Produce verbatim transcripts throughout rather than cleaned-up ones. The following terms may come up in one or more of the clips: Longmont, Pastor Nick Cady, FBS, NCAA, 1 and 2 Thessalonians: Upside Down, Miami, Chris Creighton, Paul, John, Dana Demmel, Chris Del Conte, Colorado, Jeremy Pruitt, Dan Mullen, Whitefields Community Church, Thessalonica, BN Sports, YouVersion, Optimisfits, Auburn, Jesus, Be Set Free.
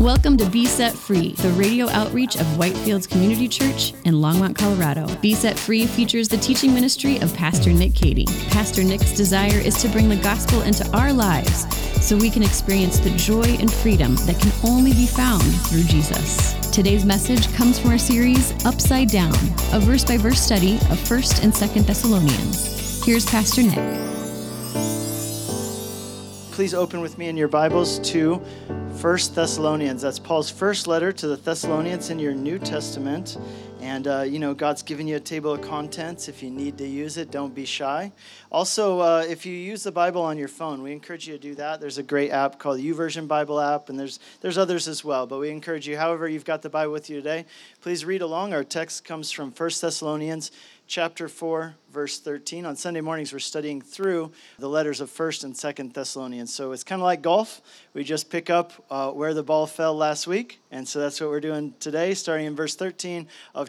Welcome to Be Set Free, the radio outreach of Whitefields Community Church in Longmont, Colorado. Be Set Free features the teaching ministry of Pastor Nick Cady. Pastor Nick's desire is to bring the gospel into our lives so we can experience the joy and freedom that can only be found through Jesus. Today's message comes from our series, Upside Down, a verse-by-verse study of First and Second Thessalonians. Here's Pastor Nick. Please open with me in your Bibles to First Thessalonians. That's Paul's first letter to the Thessalonians in your New Testament. And, uh, you know, God's given you a table of contents. If you need to use it, don't be shy. Also, uh, if you use the Bible on your phone, we encourage you to do that. There's a great app called the YouVersion Bible app, and there's there's others as well. But we encourage you, however you've got the Bible with you today, please read along. Our text comes from First Thessalonians chapter four, verse thirteen. On Sunday mornings, we're studying through the letters of First and Second Thessalonians. So it's kind of like golf. We just pick up uh, where the ball fell last week. And so that's what we're doing today, starting in verse thirteen of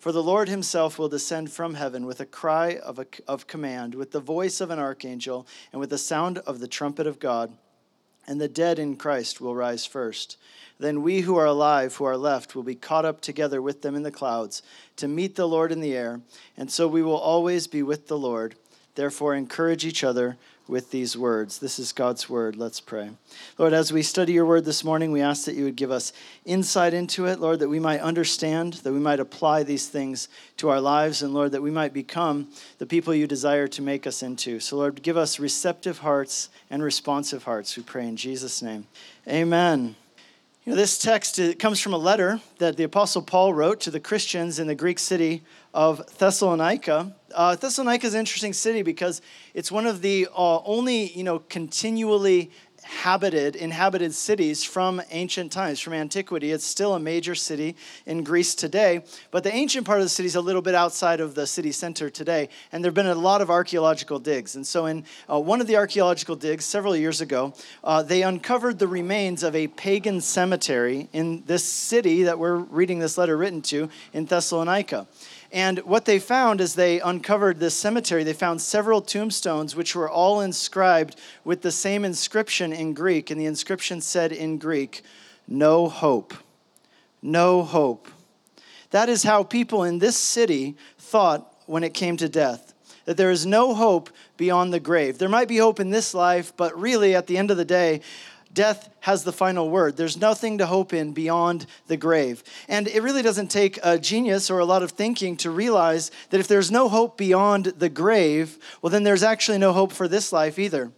For the Lord himself will descend from heaven with a cry of, a, of command, with the voice of an archangel, and with the sound of the trumpet of God. And the dead in Christ will rise first. Then we who are alive, who are left, will be caught up together with them in the clouds to meet the Lord in the air. And so we will always be with the Lord. Therefore, encourage each other with these words. This is God's word. Let's pray. Lord, as we study your word this morning, we ask that you would give us insight into it, Lord, that we might understand, that we might apply these things to our lives, and Lord, that we might become the people you desire to make us into. So Lord, give us receptive hearts and responsive hearts, we pray in Jesus' name. Amen. You know, this text it comes from a letter that the Apostle Paul wrote to the Christians in the Greek city of Thessalonica. Uh, Thessalonica is an interesting city because it's one of the uh, only, you know, continually habited, inhabited cities from ancient times, from antiquity. It's still a major city in Greece today, but the ancient part of the city is a little bit outside of the city center today, and there have been a lot of archaeological digs. And so in uh, one of the archaeological digs several years ago, uh, they uncovered the remains of a pagan cemetery in this city that we're reading this letter written to in Thessalonica. And what they found as they uncovered this cemetery, they found several tombstones which were all inscribed with the same inscription in Greek. And the inscription said in Greek, "No hope, no hope." That is how people in this city thought when it came to death, that there is no hope beyond the grave. There might be hope in this life, but really at the end of the day, death has the final word. There's nothing to hope in beyond the grave. And it really doesn't take a genius or a lot of thinking to realize that if there's no hope beyond the grave, well, then there's actually no hope for this life either.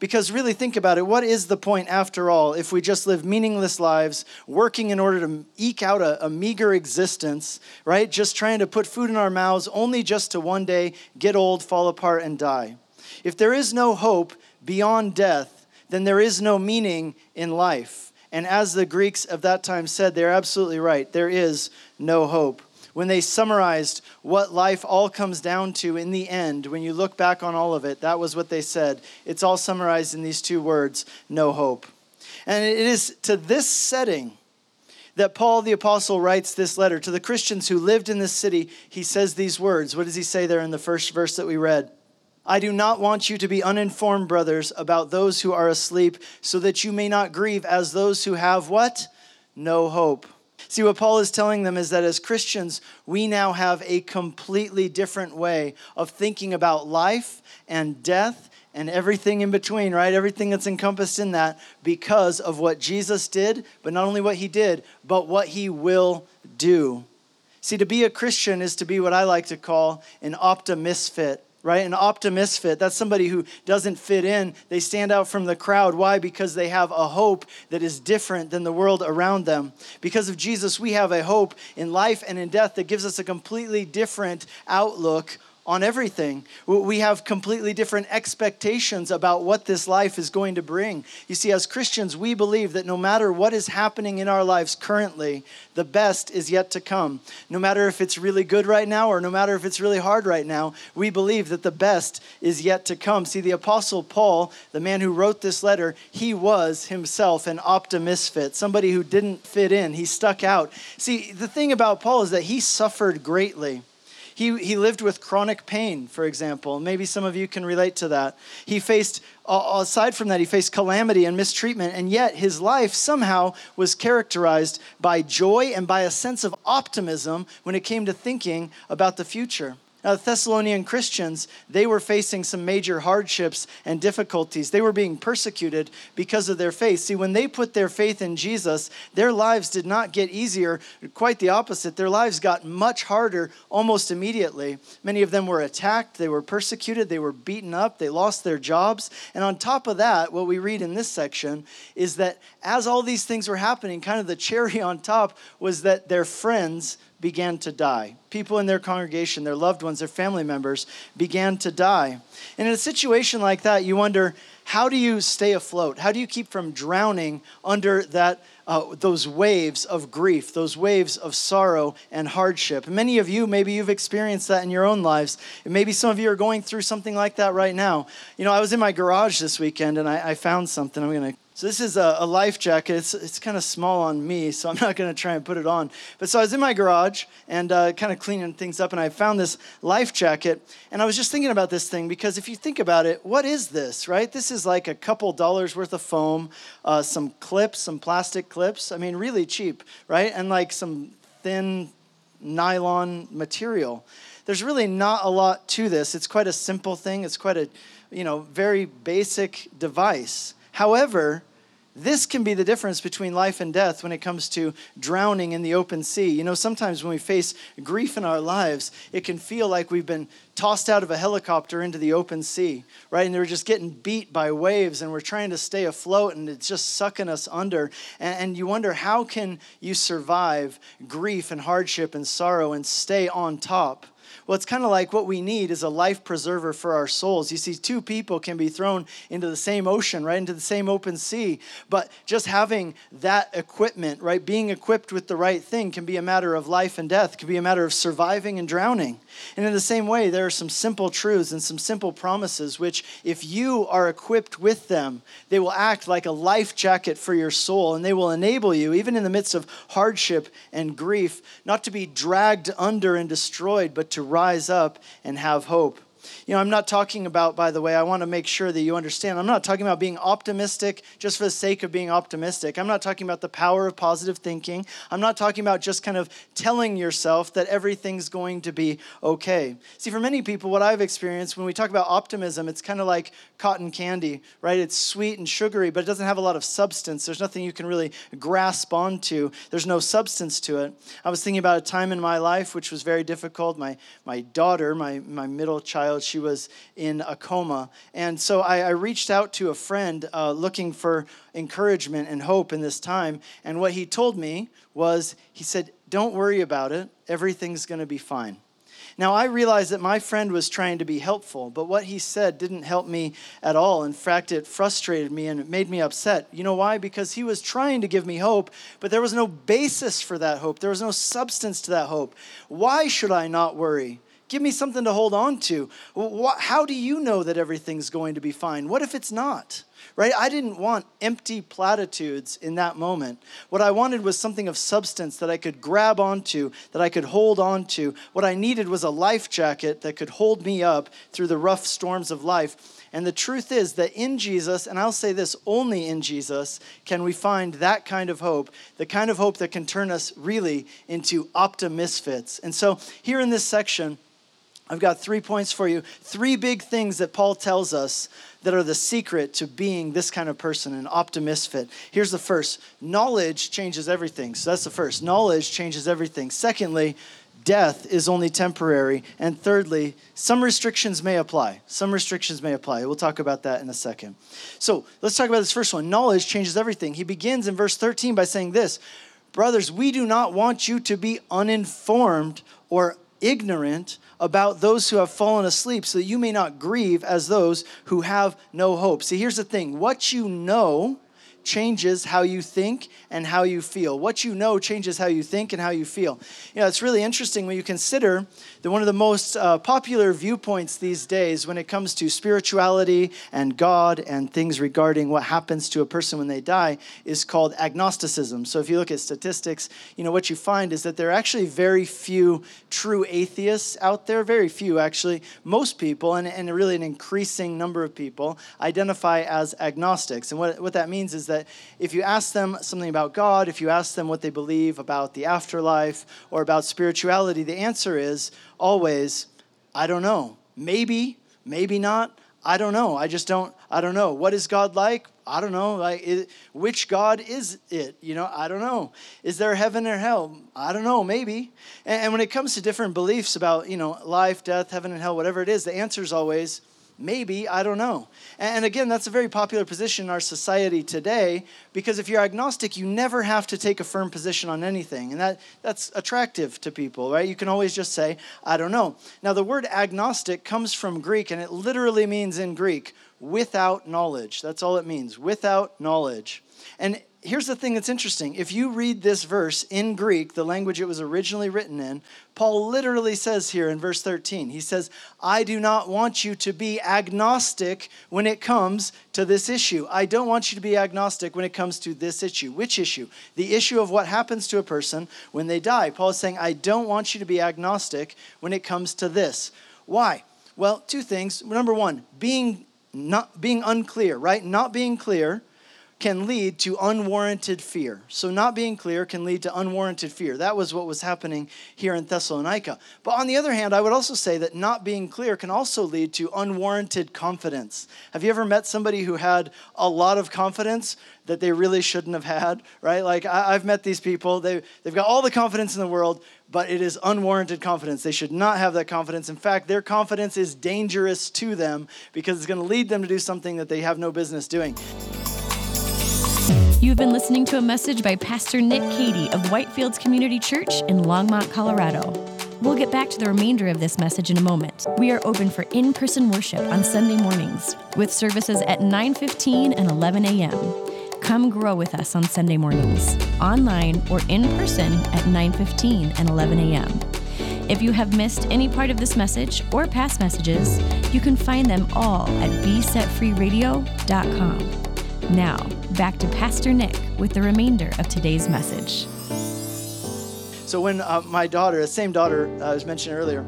Because really think about it, what is the point after all if we just live meaningless lives, working in order to eke out a, a meager existence, right? Just trying to put food in our mouths only just to one day get old, fall apart, and die. If there is no hope beyond death, then there is no meaning in life. And as the Greeks of that time said, they're absolutely right. There is no hope. When they summarized what life all comes down to in the end, when you look back on all of it, that was what they said. It's all summarized in these two words, no hope. And it is to this setting that Paul the Apostle writes this letter. To the Christians who lived in this city, he says these words. What does he say there in the first verse that we read? I do not want you to be uninformed, brothers, about those who are asleep, so that you may not grieve as those who have what? No hope. See, what Paul is telling them is that as Christians, we now have a completely different way of thinking about life and death and everything in between, right? Everything that's encompassed in that because of what Jesus did, but not only what he did, but what he will do. See, to be a Christian is to be what I like to call an optimisfit. Right? An optimisfit, that's somebody who doesn't fit in. They stand out from the crowd. Why? Because they have a hope that is different than the world around them. Because of Jesus, we have a hope in life and in death that gives us a completely different outlook on everything. We have completely different expectations about what this life is going to bring. You see, as Christians, we believe that no matter what is happening in our lives currently, the best is yet to come. No matter if it's really good right now or no matter if it's really hard right now, we believe that the best is yet to come. See, the Apostle Paul, the man who wrote this letter, he was himself an optimisfit, somebody who didn't fit in. He stuck out. See, the thing about Paul is that he suffered greatly. He he lived with chronic pain, for example. Maybe some of you can relate to that. He faced, aside from that, he faced calamity and mistreatment, and yet his life somehow was characterized by joy and by a sense of optimism when it came to thinking about the future. Now, the Thessalonian Christians, they were facing some major hardships and difficulties. They were being persecuted because of their faith. See, when they put their faith in Jesus, their lives did not get easier. Quite the opposite. Their lives got much harder almost immediately. Many of them were attacked. They were persecuted. They were beaten up. They lost their jobs. And on top of that, what we read in this section is that as all these things were happening, kind of the cherry on top was that their friends began to die. People in their congregation, their loved ones, their family members began to die. And in a situation like that, you wonder, how do you stay afloat? How do you keep from drowning under that uh, those waves of grief, those waves of sorrow and hardship? Many of you, maybe you've experienced that in your own lives. And maybe some of you are going through something like that right now. You know, I was in my garage this weekend and I, I found something. I'm going to So this is a, a life jacket. It's it's kind of small on me, so I'm not going to try and put it on. But so I was in my garage and uh, kind of cleaning things up, and I found this life jacket. And I was just thinking about this thing because if you think about it, what is this, right? This is like a couple dollars worth of foam, uh, some clips, some plastic clips. I mean, really cheap, right? And like some thin nylon material. There's really not a lot to this. It's quite a simple thing. It's quite a, you know, very basic device. However, this can be the difference between life and death when it comes to drowning in the open sea. You know, sometimes when we face grief in our lives, it can feel like we've been tossed out of a helicopter into the open sea, right? And we're just getting beat by waves and we're trying to stay afloat and it's just sucking us under. And, and you wonder, how can you survive grief and hardship and sorrow and stay on top? Well, it's kind of like what we need is a life preserver for our souls. You see, two people can be thrown into the same ocean, right, into the same open sea. But just having that equipment, right, being equipped with the right thing can be a matter of life and death, can be a matter of surviving and drowning. And in the same way, there are some simple truths and some simple promises, which if you are equipped with them, they will act like a life jacket for your soul, and they will enable you, even in the midst of hardship and grief, not to be dragged under and destroyed, but to rise Rise up and have hope. You know, I'm not talking about, by the way, I want to make sure that you understand, I'm not talking about being optimistic just for the sake of being optimistic. I'm not talking about the power of positive thinking. I'm not talking about just kind of telling yourself that everything's going to be okay. See, for many people, what I've experienced when we talk about optimism, it's kind of like cotton candy, right? It's sweet and sugary, but it doesn't have a lot of substance. There's nothing you can really grasp onto. There's no substance to it. I was thinking about a time in my life which was very difficult. My my daughter, my, my middle child, she was in a coma. And so I, I reached out to a friend uh, looking for encouragement and hope in this time. And what he told me was, he said, "Don't worry about it. Everything's going to be fine." Now, I realized that my friend was trying to be helpful, but what he said didn't help me at all. In fact, it frustrated me and it made me upset. You know why? Because he was trying to give me hope, but there was no basis for that hope. There was no substance to that hope. Why should I not worry? Give me something to hold on to. How do you know that everything's going to be fine? What if it's not? Right? I didn't want empty platitudes in that moment. What I wanted was something of substance that I could grab onto, that I could hold onto. What I needed was a life jacket that could hold me up through the rough storms of life. And the truth is that in Jesus, and I'll say this, only in Jesus can we find that kind of hope, the kind of hope that can turn us really into optimisfits. And so here in this section, I've got three points for you, three big things that Paul tells us that are the secret to being this kind of person, an optimisfit. Here's the first. Knowledge changes everything. So that's the first. Knowledge changes everything. Secondly, death is only temporary. And thirdly, some restrictions may apply. Some restrictions may apply. We'll talk about that in a second. So let's talk about this first one. Knowledge changes everything. He begins in verse thirteen by saying this, "Brothers, we do not want you to be uninformed or ignorant about those who have fallen asleep, so that you may not grieve as those who have no hope. See, here's the thing. What you know changes how you think and how you feel. What you know changes how you think and how you feel. You know, it's really interesting when you consider that one of the most uh, popular viewpoints these days when it comes to spirituality and God and things regarding what happens to a person when they die is called agnosticism. So if you look at statistics, you know, what you find is that there are actually very few true atheists out there, very few actually. Most people, and, and really an increasing number of people, identify as agnostics. And what, what that means is that if you ask them something about God, if you ask them what they believe about the afterlife or about spirituality, the answer is always, I don't know. Maybe, maybe not. I don't know. I just don't, I don't know. What is God like? I don't know. Like, it, which God is it? You know, I don't know. Is there heaven or hell? I don't know, maybe. And, and when it comes to different beliefs about, you know, life, death, heaven and hell, whatever it is, the answer is always, maybe, I don't know. And again, that's a very popular position in our society today, because if you're agnostic, you never have to take a firm position on anything. And that, that's attractive to people, right? You can always just say, I don't know. Now, the word agnostic comes from Greek, and it literally means in Greek, without knowledge. That's all it means, without knowledge. And here's the thing that's interesting. If you read this verse in Greek, the language it was originally written in, Paul literally says here in verse thirteen, he says, I do not want you to be agnostic when it comes to this issue. I don't want you to be agnostic when it comes to this issue. Which issue? The issue of what happens to a person when they die. Paul is saying, I don't want you to be agnostic when it comes to this. Why? Well, two things. Number one, being not being unclear, right? Not being clear can lead to unwarranted fear. So not being clear can lead to unwarranted fear. That was what was happening here in Thessalonica. But on the other hand, I would also say that not being clear can also lead to unwarranted confidence. Have you ever met somebody who had a lot of confidence that they really shouldn't have had, right? Like, I, I've met these people. They, they've got all the confidence in the world, but it is unwarranted confidence. They should not have that confidence. In fact, their confidence is dangerous to them because it's going to lead them to do something that they have no business doing. You've been listening to a message by Pastor Nick Cady of Whitefields Community Church in Longmont, Colorado. We'll get back to the remainder of this message in a moment. We are open for in-person worship on Sunday mornings with services at nine fifteen and eleven a.m. Come grow with us on Sunday mornings, online or in person at nine fifteen and eleven a.m. If you have missed any part of this message or past messages, you can find them all at be set free radio dot com. Now, back to Pastor Nick with the remainder of today's message. So when uh, my daughter, the same daughter uh, I was mentioning earlier,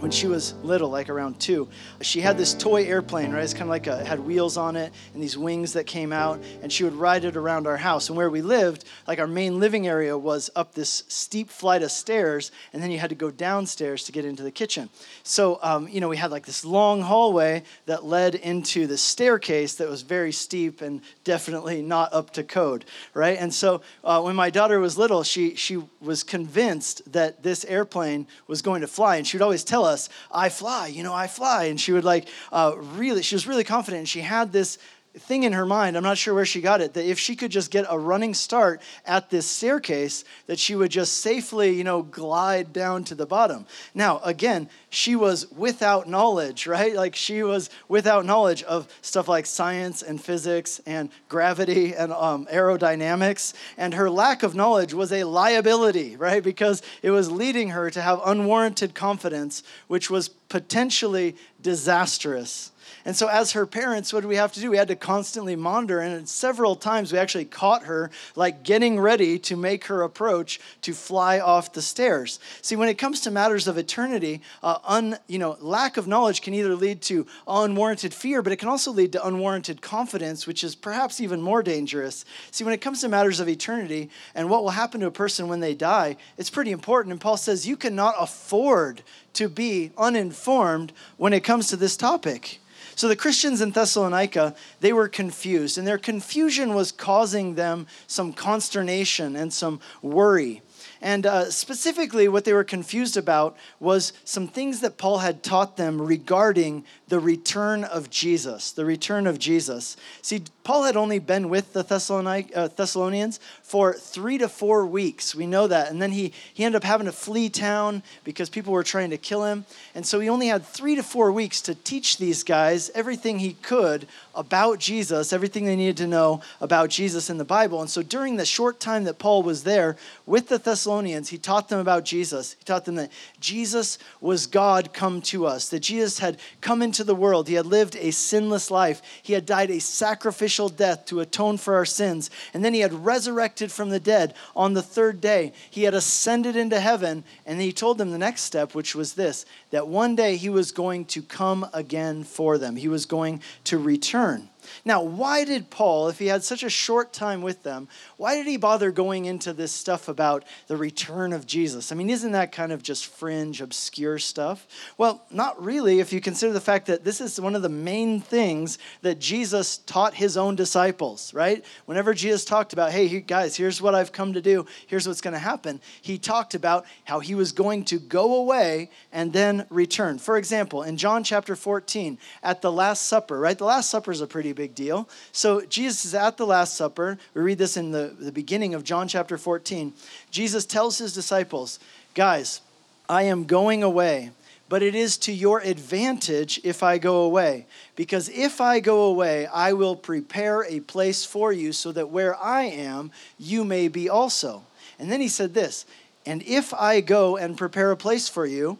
when she was little, like around two, she had this toy airplane, right? It's kind of like a, it had wheels on it and these wings that came out, and she would ride it around our house. And where we lived, like our main living area was up this steep flight of stairs, and then you had to go downstairs to get into the kitchen. So, um, you know, we had like this long hallway that led into the staircase that was very steep and definitely not up to code, right? And so uh, when my daughter was little, she she was convinced that this airplane was going to fly, and she would always tell us, I fly, you know, I fly. And she would like, uh, really, she was really confident. And she had this thing in her mind, I'm not sure where she got it, that if she could just get a running start at this staircase, that she would just safely, you know, glide down to the bottom. Now, again, she was without knowledge, right? Like she was without knowledge of stuff like science and physics and gravity and um, aerodynamics. And her lack of knowledge was a liability, right? Because it was leading her to have unwarranted confidence, which was potentially disastrous. And so as her parents, what did we have to do? We had to constantly monitor, and several times we actually caught her like getting ready to make her approach to fly off the stairs. See, when it comes to matters of eternity, uh, un, you know, lack of knowledge can either lead to unwarranted fear, but it can also lead to unwarranted confidence, which is perhaps even more dangerous. See, when it comes to matters of eternity and what will happen to a person when they die, it's pretty important. And Paul says you cannot afford to be uninformed when it comes to this topic. So the Christians in Thessalonica, they were confused, and their confusion was causing them some consternation and some worry. And uh, specifically, what they were confused about was some things that Paul had taught them regarding the return of Jesus, the return of Jesus. See, Paul had only been with the Thessalonians for three to four weeks. We know that. And then he, he ended up having to flee town because people were trying to kill him. And so he only had three to four weeks to teach these guys everything he could about Jesus, everything they needed to know about Jesus in the Bible. And so during the short time that Paul was there with the Thessalonians, he taught them about Jesus. He taught them that Jesus was God come to us, that Jesus had come into the world. He had lived a sinless life. He had died a sacrificial death to atone for our sins. And then he had resurrected from the dead on the third day. He had ascended into heaven. And he told them the next step, which was this, that one day he was going to come again for them. He was going to return. Now, why did Paul, if he had such a short time with them, why did he bother going into this stuff about the return of Jesus? I mean, isn't that kind of just fringe, obscure stuff? Well, not really, if you consider the fact that this is one of the main things that Jesus taught his own disciples, right? Whenever Jesus talked about, hey, guys, here's what I've come to do, here's what's going to happen, he talked about how he was going to go away and then return. For example, in John chapter fourteen, at the Last Supper, right? The Last Supper is a pretty big deal. So Jesus is at the Last Supper. We read this in the, the beginning of John chapter fourteen. Jesus tells his disciples, guys, I am going away, but it is to your advantage if I go away, because if I go away, I will prepare a place for you so that where I am, you may be also. And then he said this, and if I go and prepare a place for you,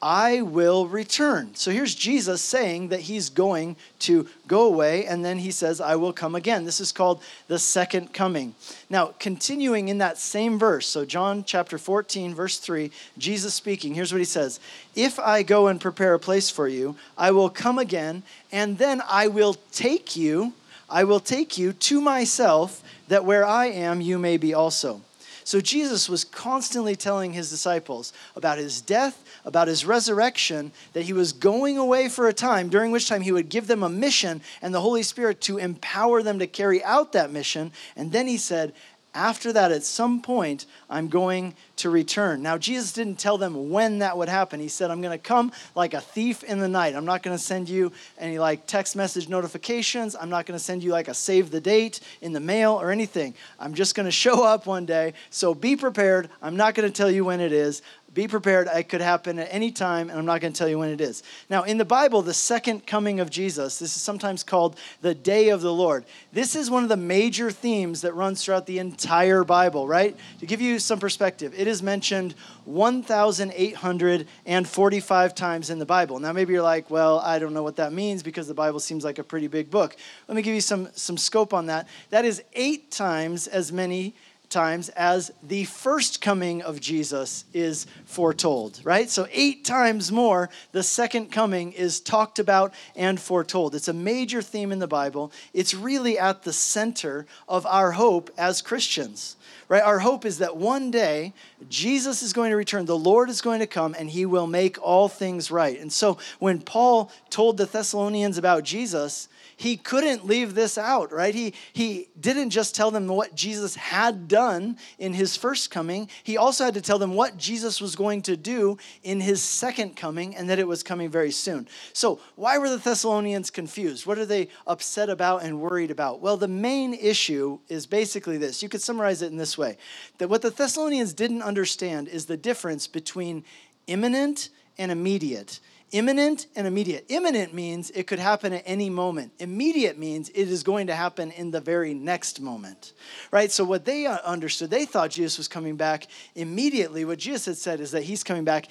I will return. So here's Jesus saying that he's going to go away, and then he says, I will come again. This is called the second coming. Now, continuing in that same verse, so John chapter fourteen, verse three, Jesus speaking, here's what he says, if I go and prepare a place for you, I will come again, and then I will take you, I will take you to myself, that where I am, you may be also. So Jesus was constantly telling his disciples about his death, about his resurrection, that he was going away for a time, during which time he would give them a mission and the Holy Spirit to empower them to carry out that mission. And then he said, after that, at some point, I'm going to return. Now, Jesus didn't tell them when that would happen. He said, I'm going to come like a thief in the night. I'm not going to send you any like text message notifications. I'm not going to send you like a save the date in the mail or anything. I'm just going to show up one day. So be prepared. I'm not going to tell you when it is. Be prepared. It could happen at any time, and I'm not going to tell you when it is. Now, in the Bible, the second coming of Jesus, this is sometimes called the day of the Lord. This is one of the major themes that runs throughout the entire Bible, right? To give you some perspective, it is mentioned one thousand eight hundred forty-five times in the Bible. Now, maybe you're like, well, I don't know what that means because the Bible seems like a pretty big book. Let me give you some, some scope on that. That is eight times as many times as the first coming of Jesus is foretold, right? So eight times more, the second coming is talked about and foretold. It's a major theme in the Bible. It's really at the center of our hope as Christians, right? Our hope is that one day Jesus is going to return, the Lord is going to come, and he will make all things right. And so when Paul told the Thessalonians about Jesus, he couldn't leave this out, right? He he didn't just tell them what Jesus had done in his first coming. He also had to tell them what Jesus was going to do in his second coming and that it was coming very soon. So why were the Thessalonians confused? What are they upset about and worried about? Well, the main issue is basically this. You could summarize it in this way, that what the Thessalonians didn't understand is the difference between imminent and immediate. Imminent and immediate. Imminent means it could happen at any moment. Immediate means it is going to happen in the very next moment, right? So what they understood, they thought Jesus was coming back immediately. What Jesus had said is that he's coming back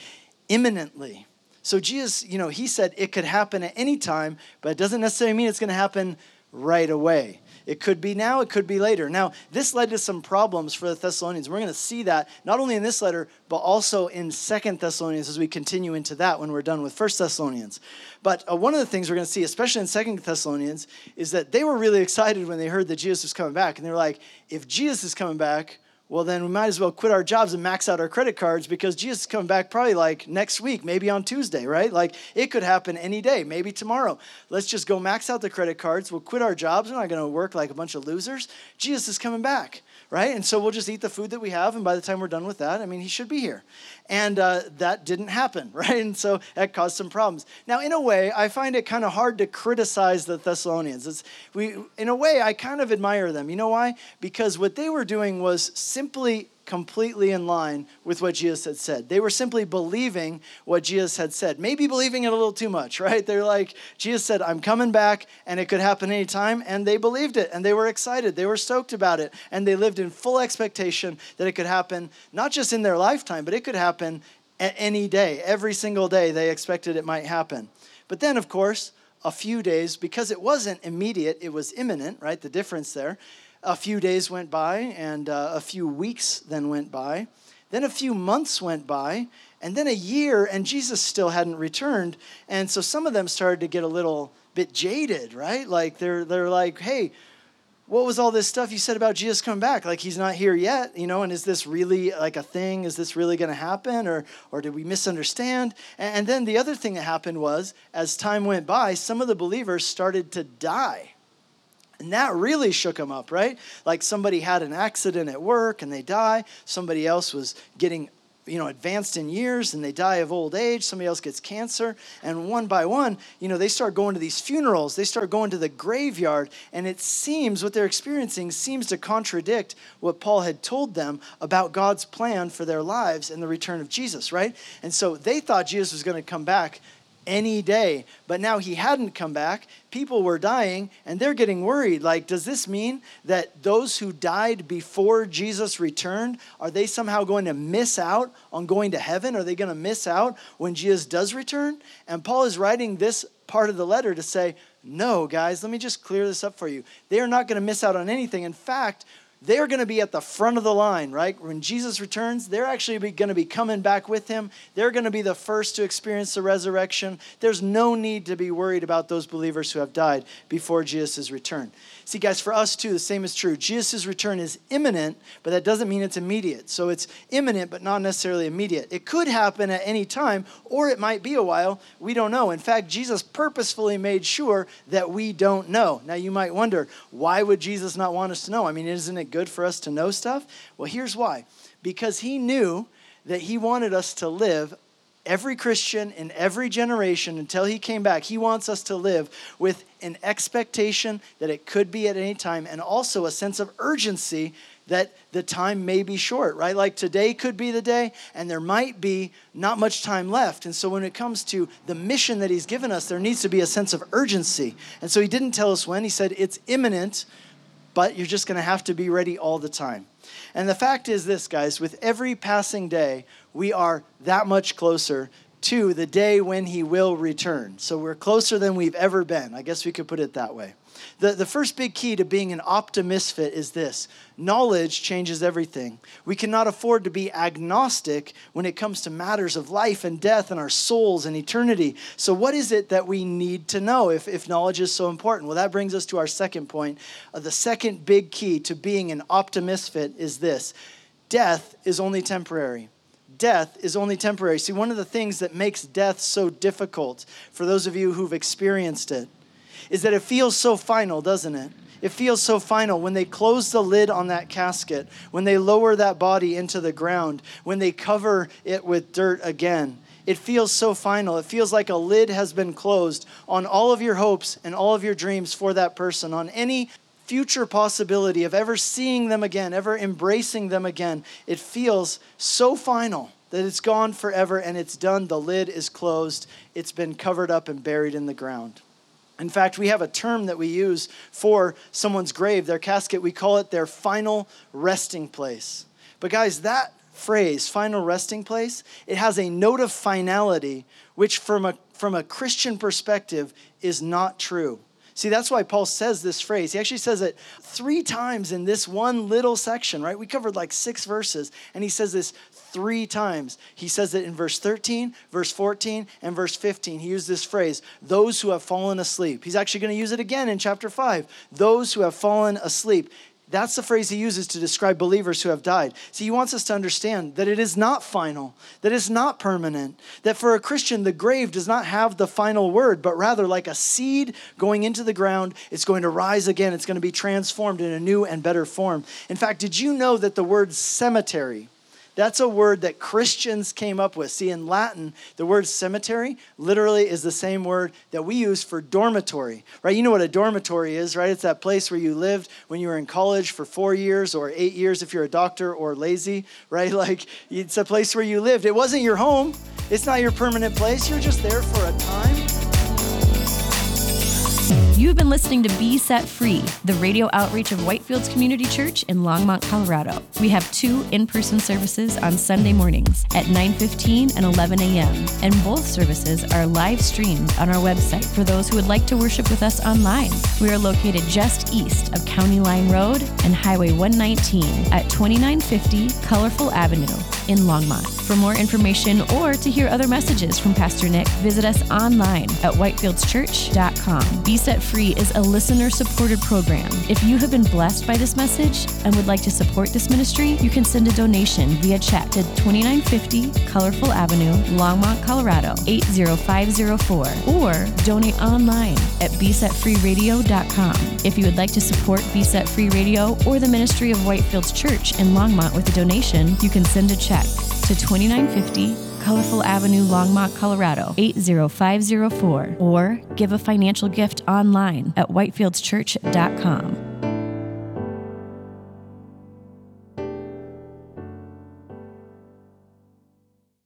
imminently. So Jesus, you know, he said it could happen at any time, but it doesn't necessarily mean it's going to happen right away. It could be now, it could be later. Now, this led to some problems for the Thessalonians. We're going to see that not only in this letter, but also in Second Thessalonians as we continue into that when we're done with First Thessalonians. But uh, one of the things we're going to see, especially in Second Thessalonians, is that they were really excited when they heard that Jesus was coming back. And they were like, if Jesus is coming back, well, then we might as well quit our jobs and max out our credit cards because Jesus is coming back probably like next week, maybe on Tuesday, right? Like it could happen any day, maybe tomorrow. Let's just go max out the credit cards. We'll quit our jobs. We're not going to work like a bunch of losers. Jesus is coming back, right? And so we'll just eat the food that we have, and by the time we're done with that, I mean, he should be here. And uh, that didn't happen, right? And so that caused some problems. Now, in a way, I find it kind of hard to criticize the Thessalonians. It's, we, in a way, I kind of admire them. You know why? Because what they were doing was simply completely in line with what Jesus had said. They were simply believing what Jesus had said, maybe believing it a little too much, right? They're like, Jesus said, I'm coming back, and it could happen anytime, and they believed it, and they were excited. They were stoked about it, and they lived in full expectation that it could happen, not just in their lifetime, but it could happen at any day. Every single day, they expected it might happen. But then, of course, a few days, because it wasn't immediate, it was imminent, right? The difference there. A few days went by, and uh, a few weeks then went by. Then a few months went by, and then a year, and Jesus still hadn't returned. And so some of them started to get a little bit jaded, right? Like, they're they're like, hey, what was all this stuff you said about Jesus coming back? Like, he's not here yet, you know, and is this really like a thing? Is this really going to happen, or or did we misunderstand? And, and then the other thing that happened was, as time went by, some of the believers started to die. And that really shook them up, right? Like, somebody had an accident at work and they die. Somebody else was getting, you know, advanced in years and they die of old age. Somebody else gets cancer. And one by one, you know, they start going to these funerals. They start going to the graveyard. And it seems what they're experiencing seems to contradict what Paul had told them about God's plan for their lives and the return of Jesus, right? And so they thought Jesus was going to come back any day, but now he hadn't come back. People were dying, and they're getting worried. Like, does this mean that those who died before Jesus returned, are they somehow going to miss out on going to heaven? Are they going to miss out when Jesus does return? And Paul is writing this part of the letter to say, no, guys, let me just clear this up for you. They are not going to miss out on anything. In fact, they're going to be at the front of the line, right? When Jesus returns, they're actually going to be coming back with him. They're going to be the first to experience the resurrection. There's no need to be worried about those believers who have died before Jesus' return. See, guys, for us too, the same is true. Jesus' return is imminent, but that doesn't mean it's immediate. So it's imminent, but not necessarily immediate. It could happen at any time, or it might be a while. We don't know. In fact, Jesus purposefully made sure that we don't know. Now, you might wonder, why would Jesus not want us to know? I mean, isn't it good for us to know stuff? Well, here's why. Because he knew that he wanted us to live, every Christian in every generation until he came back. He wants us to live with an expectation that it could be at any time, and also a sense of urgency that the time may be short, right? Like, today could be the day, and there might be not much time left. And so when it comes to the mission that he's given us, there needs to be a sense of urgency. And so he didn't tell us when. He said it's imminent, but you're just going to have to be ready all the time. And the fact is this, guys, with every passing day, we are that much closer to the day when he will return. So we're closer than we've ever been. I guess we could put it that way. The, the first big key to being an optimisfit is this. Knowledge changes everything. We cannot afford to be agnostic when it comes to matters of life and death and our souls and eternity. So what is it that we need to know if, if knowledge is so important? Well, that brings us to our second point. Uh, the second big key to being an optimisfit is this. Death is only temporary. Death is only temporary. See, one of the things that makes death so difficult, for those of you who've experienced it, is that it feels so final, doesn't it? It feels so final when they close the lid on that casket, when they lower that body into the ground, when they cover it with dirt again. It feels so final. It feels like a lid has been closed on all of your hopes and all of your dreams for that person, on any future possibility of ever seeing them again, ever embracing them again. It feels so final that it's gone forever and it's done. The lid is closed. It's been covered up and buried in the ground. In fact, we have a term that we use for someone's grave, their casket. We call it their final resting place. But guys, that phrase, final resting place, it has a note of finality, which from a, from a Christian perspective is not true. See, that's why Paul says this phrase. He actually says it three times in this one little section, right? We covered like six verses, and he says this three times. He says it in verse thirteen, verse fourteen, and verse fifteen. He used this phrase, those who have fallen asleep. He's actually going to use it again in chapter five, those who have fallen asleep. That's the phrase he uses to describe believers who have died. See, he wants us to understand that it is not final, that it's not permanent, that for a Christian, the grave does not have the final word, but rather like a seed going into the ground, it's going to rise again. It's going to be transformed in a new and better form. In fact, did you know that the word cemetery, that's a word that Christians came up with? See, in Latin, the word cemetery literally is the same word that we use for dormitory, right? You know what a dormitory is, right? It's that place where you lived when you were in college for four years or eight years if you're a doctor or lazy, right? Like, it's a place where you lived. It wasn't your home. It's not your permanent place. You're just there for a time. You've been listening to Be Set Free, the radio outreach of Whitefields Community Church in Longmont, Colorado. We have two in-person services on Sunday mornings at nine fifteen and eleven a.m. And both services are live streamed on our website for those who would like to worship with us online. We are located just east of County Line Road and Highway one nineteen at twenty-nine fifty Colorful Avenue in Longmont. For more information or to hear other messages from Pastor Nick, visit us online at whitefields church dot com. Be Set Free Free is a listener-supported program. If you have been blessed by this message and would like to support this ministry, you can send a donation via check to twenty-nine fifty Colorful Avenue, Longmont, Colorado, eight zero five zero four, or donate online at be set free radio dot com. If you would like to support Be Set Free Radio or the ministry of Whitefields Church in Longmont with a donation, you can send a check to twenty-nine fifty Colorful Avenue, Longmont, Colorado, eight zero five zero four, or give a financial gift online at whitefields church dot com.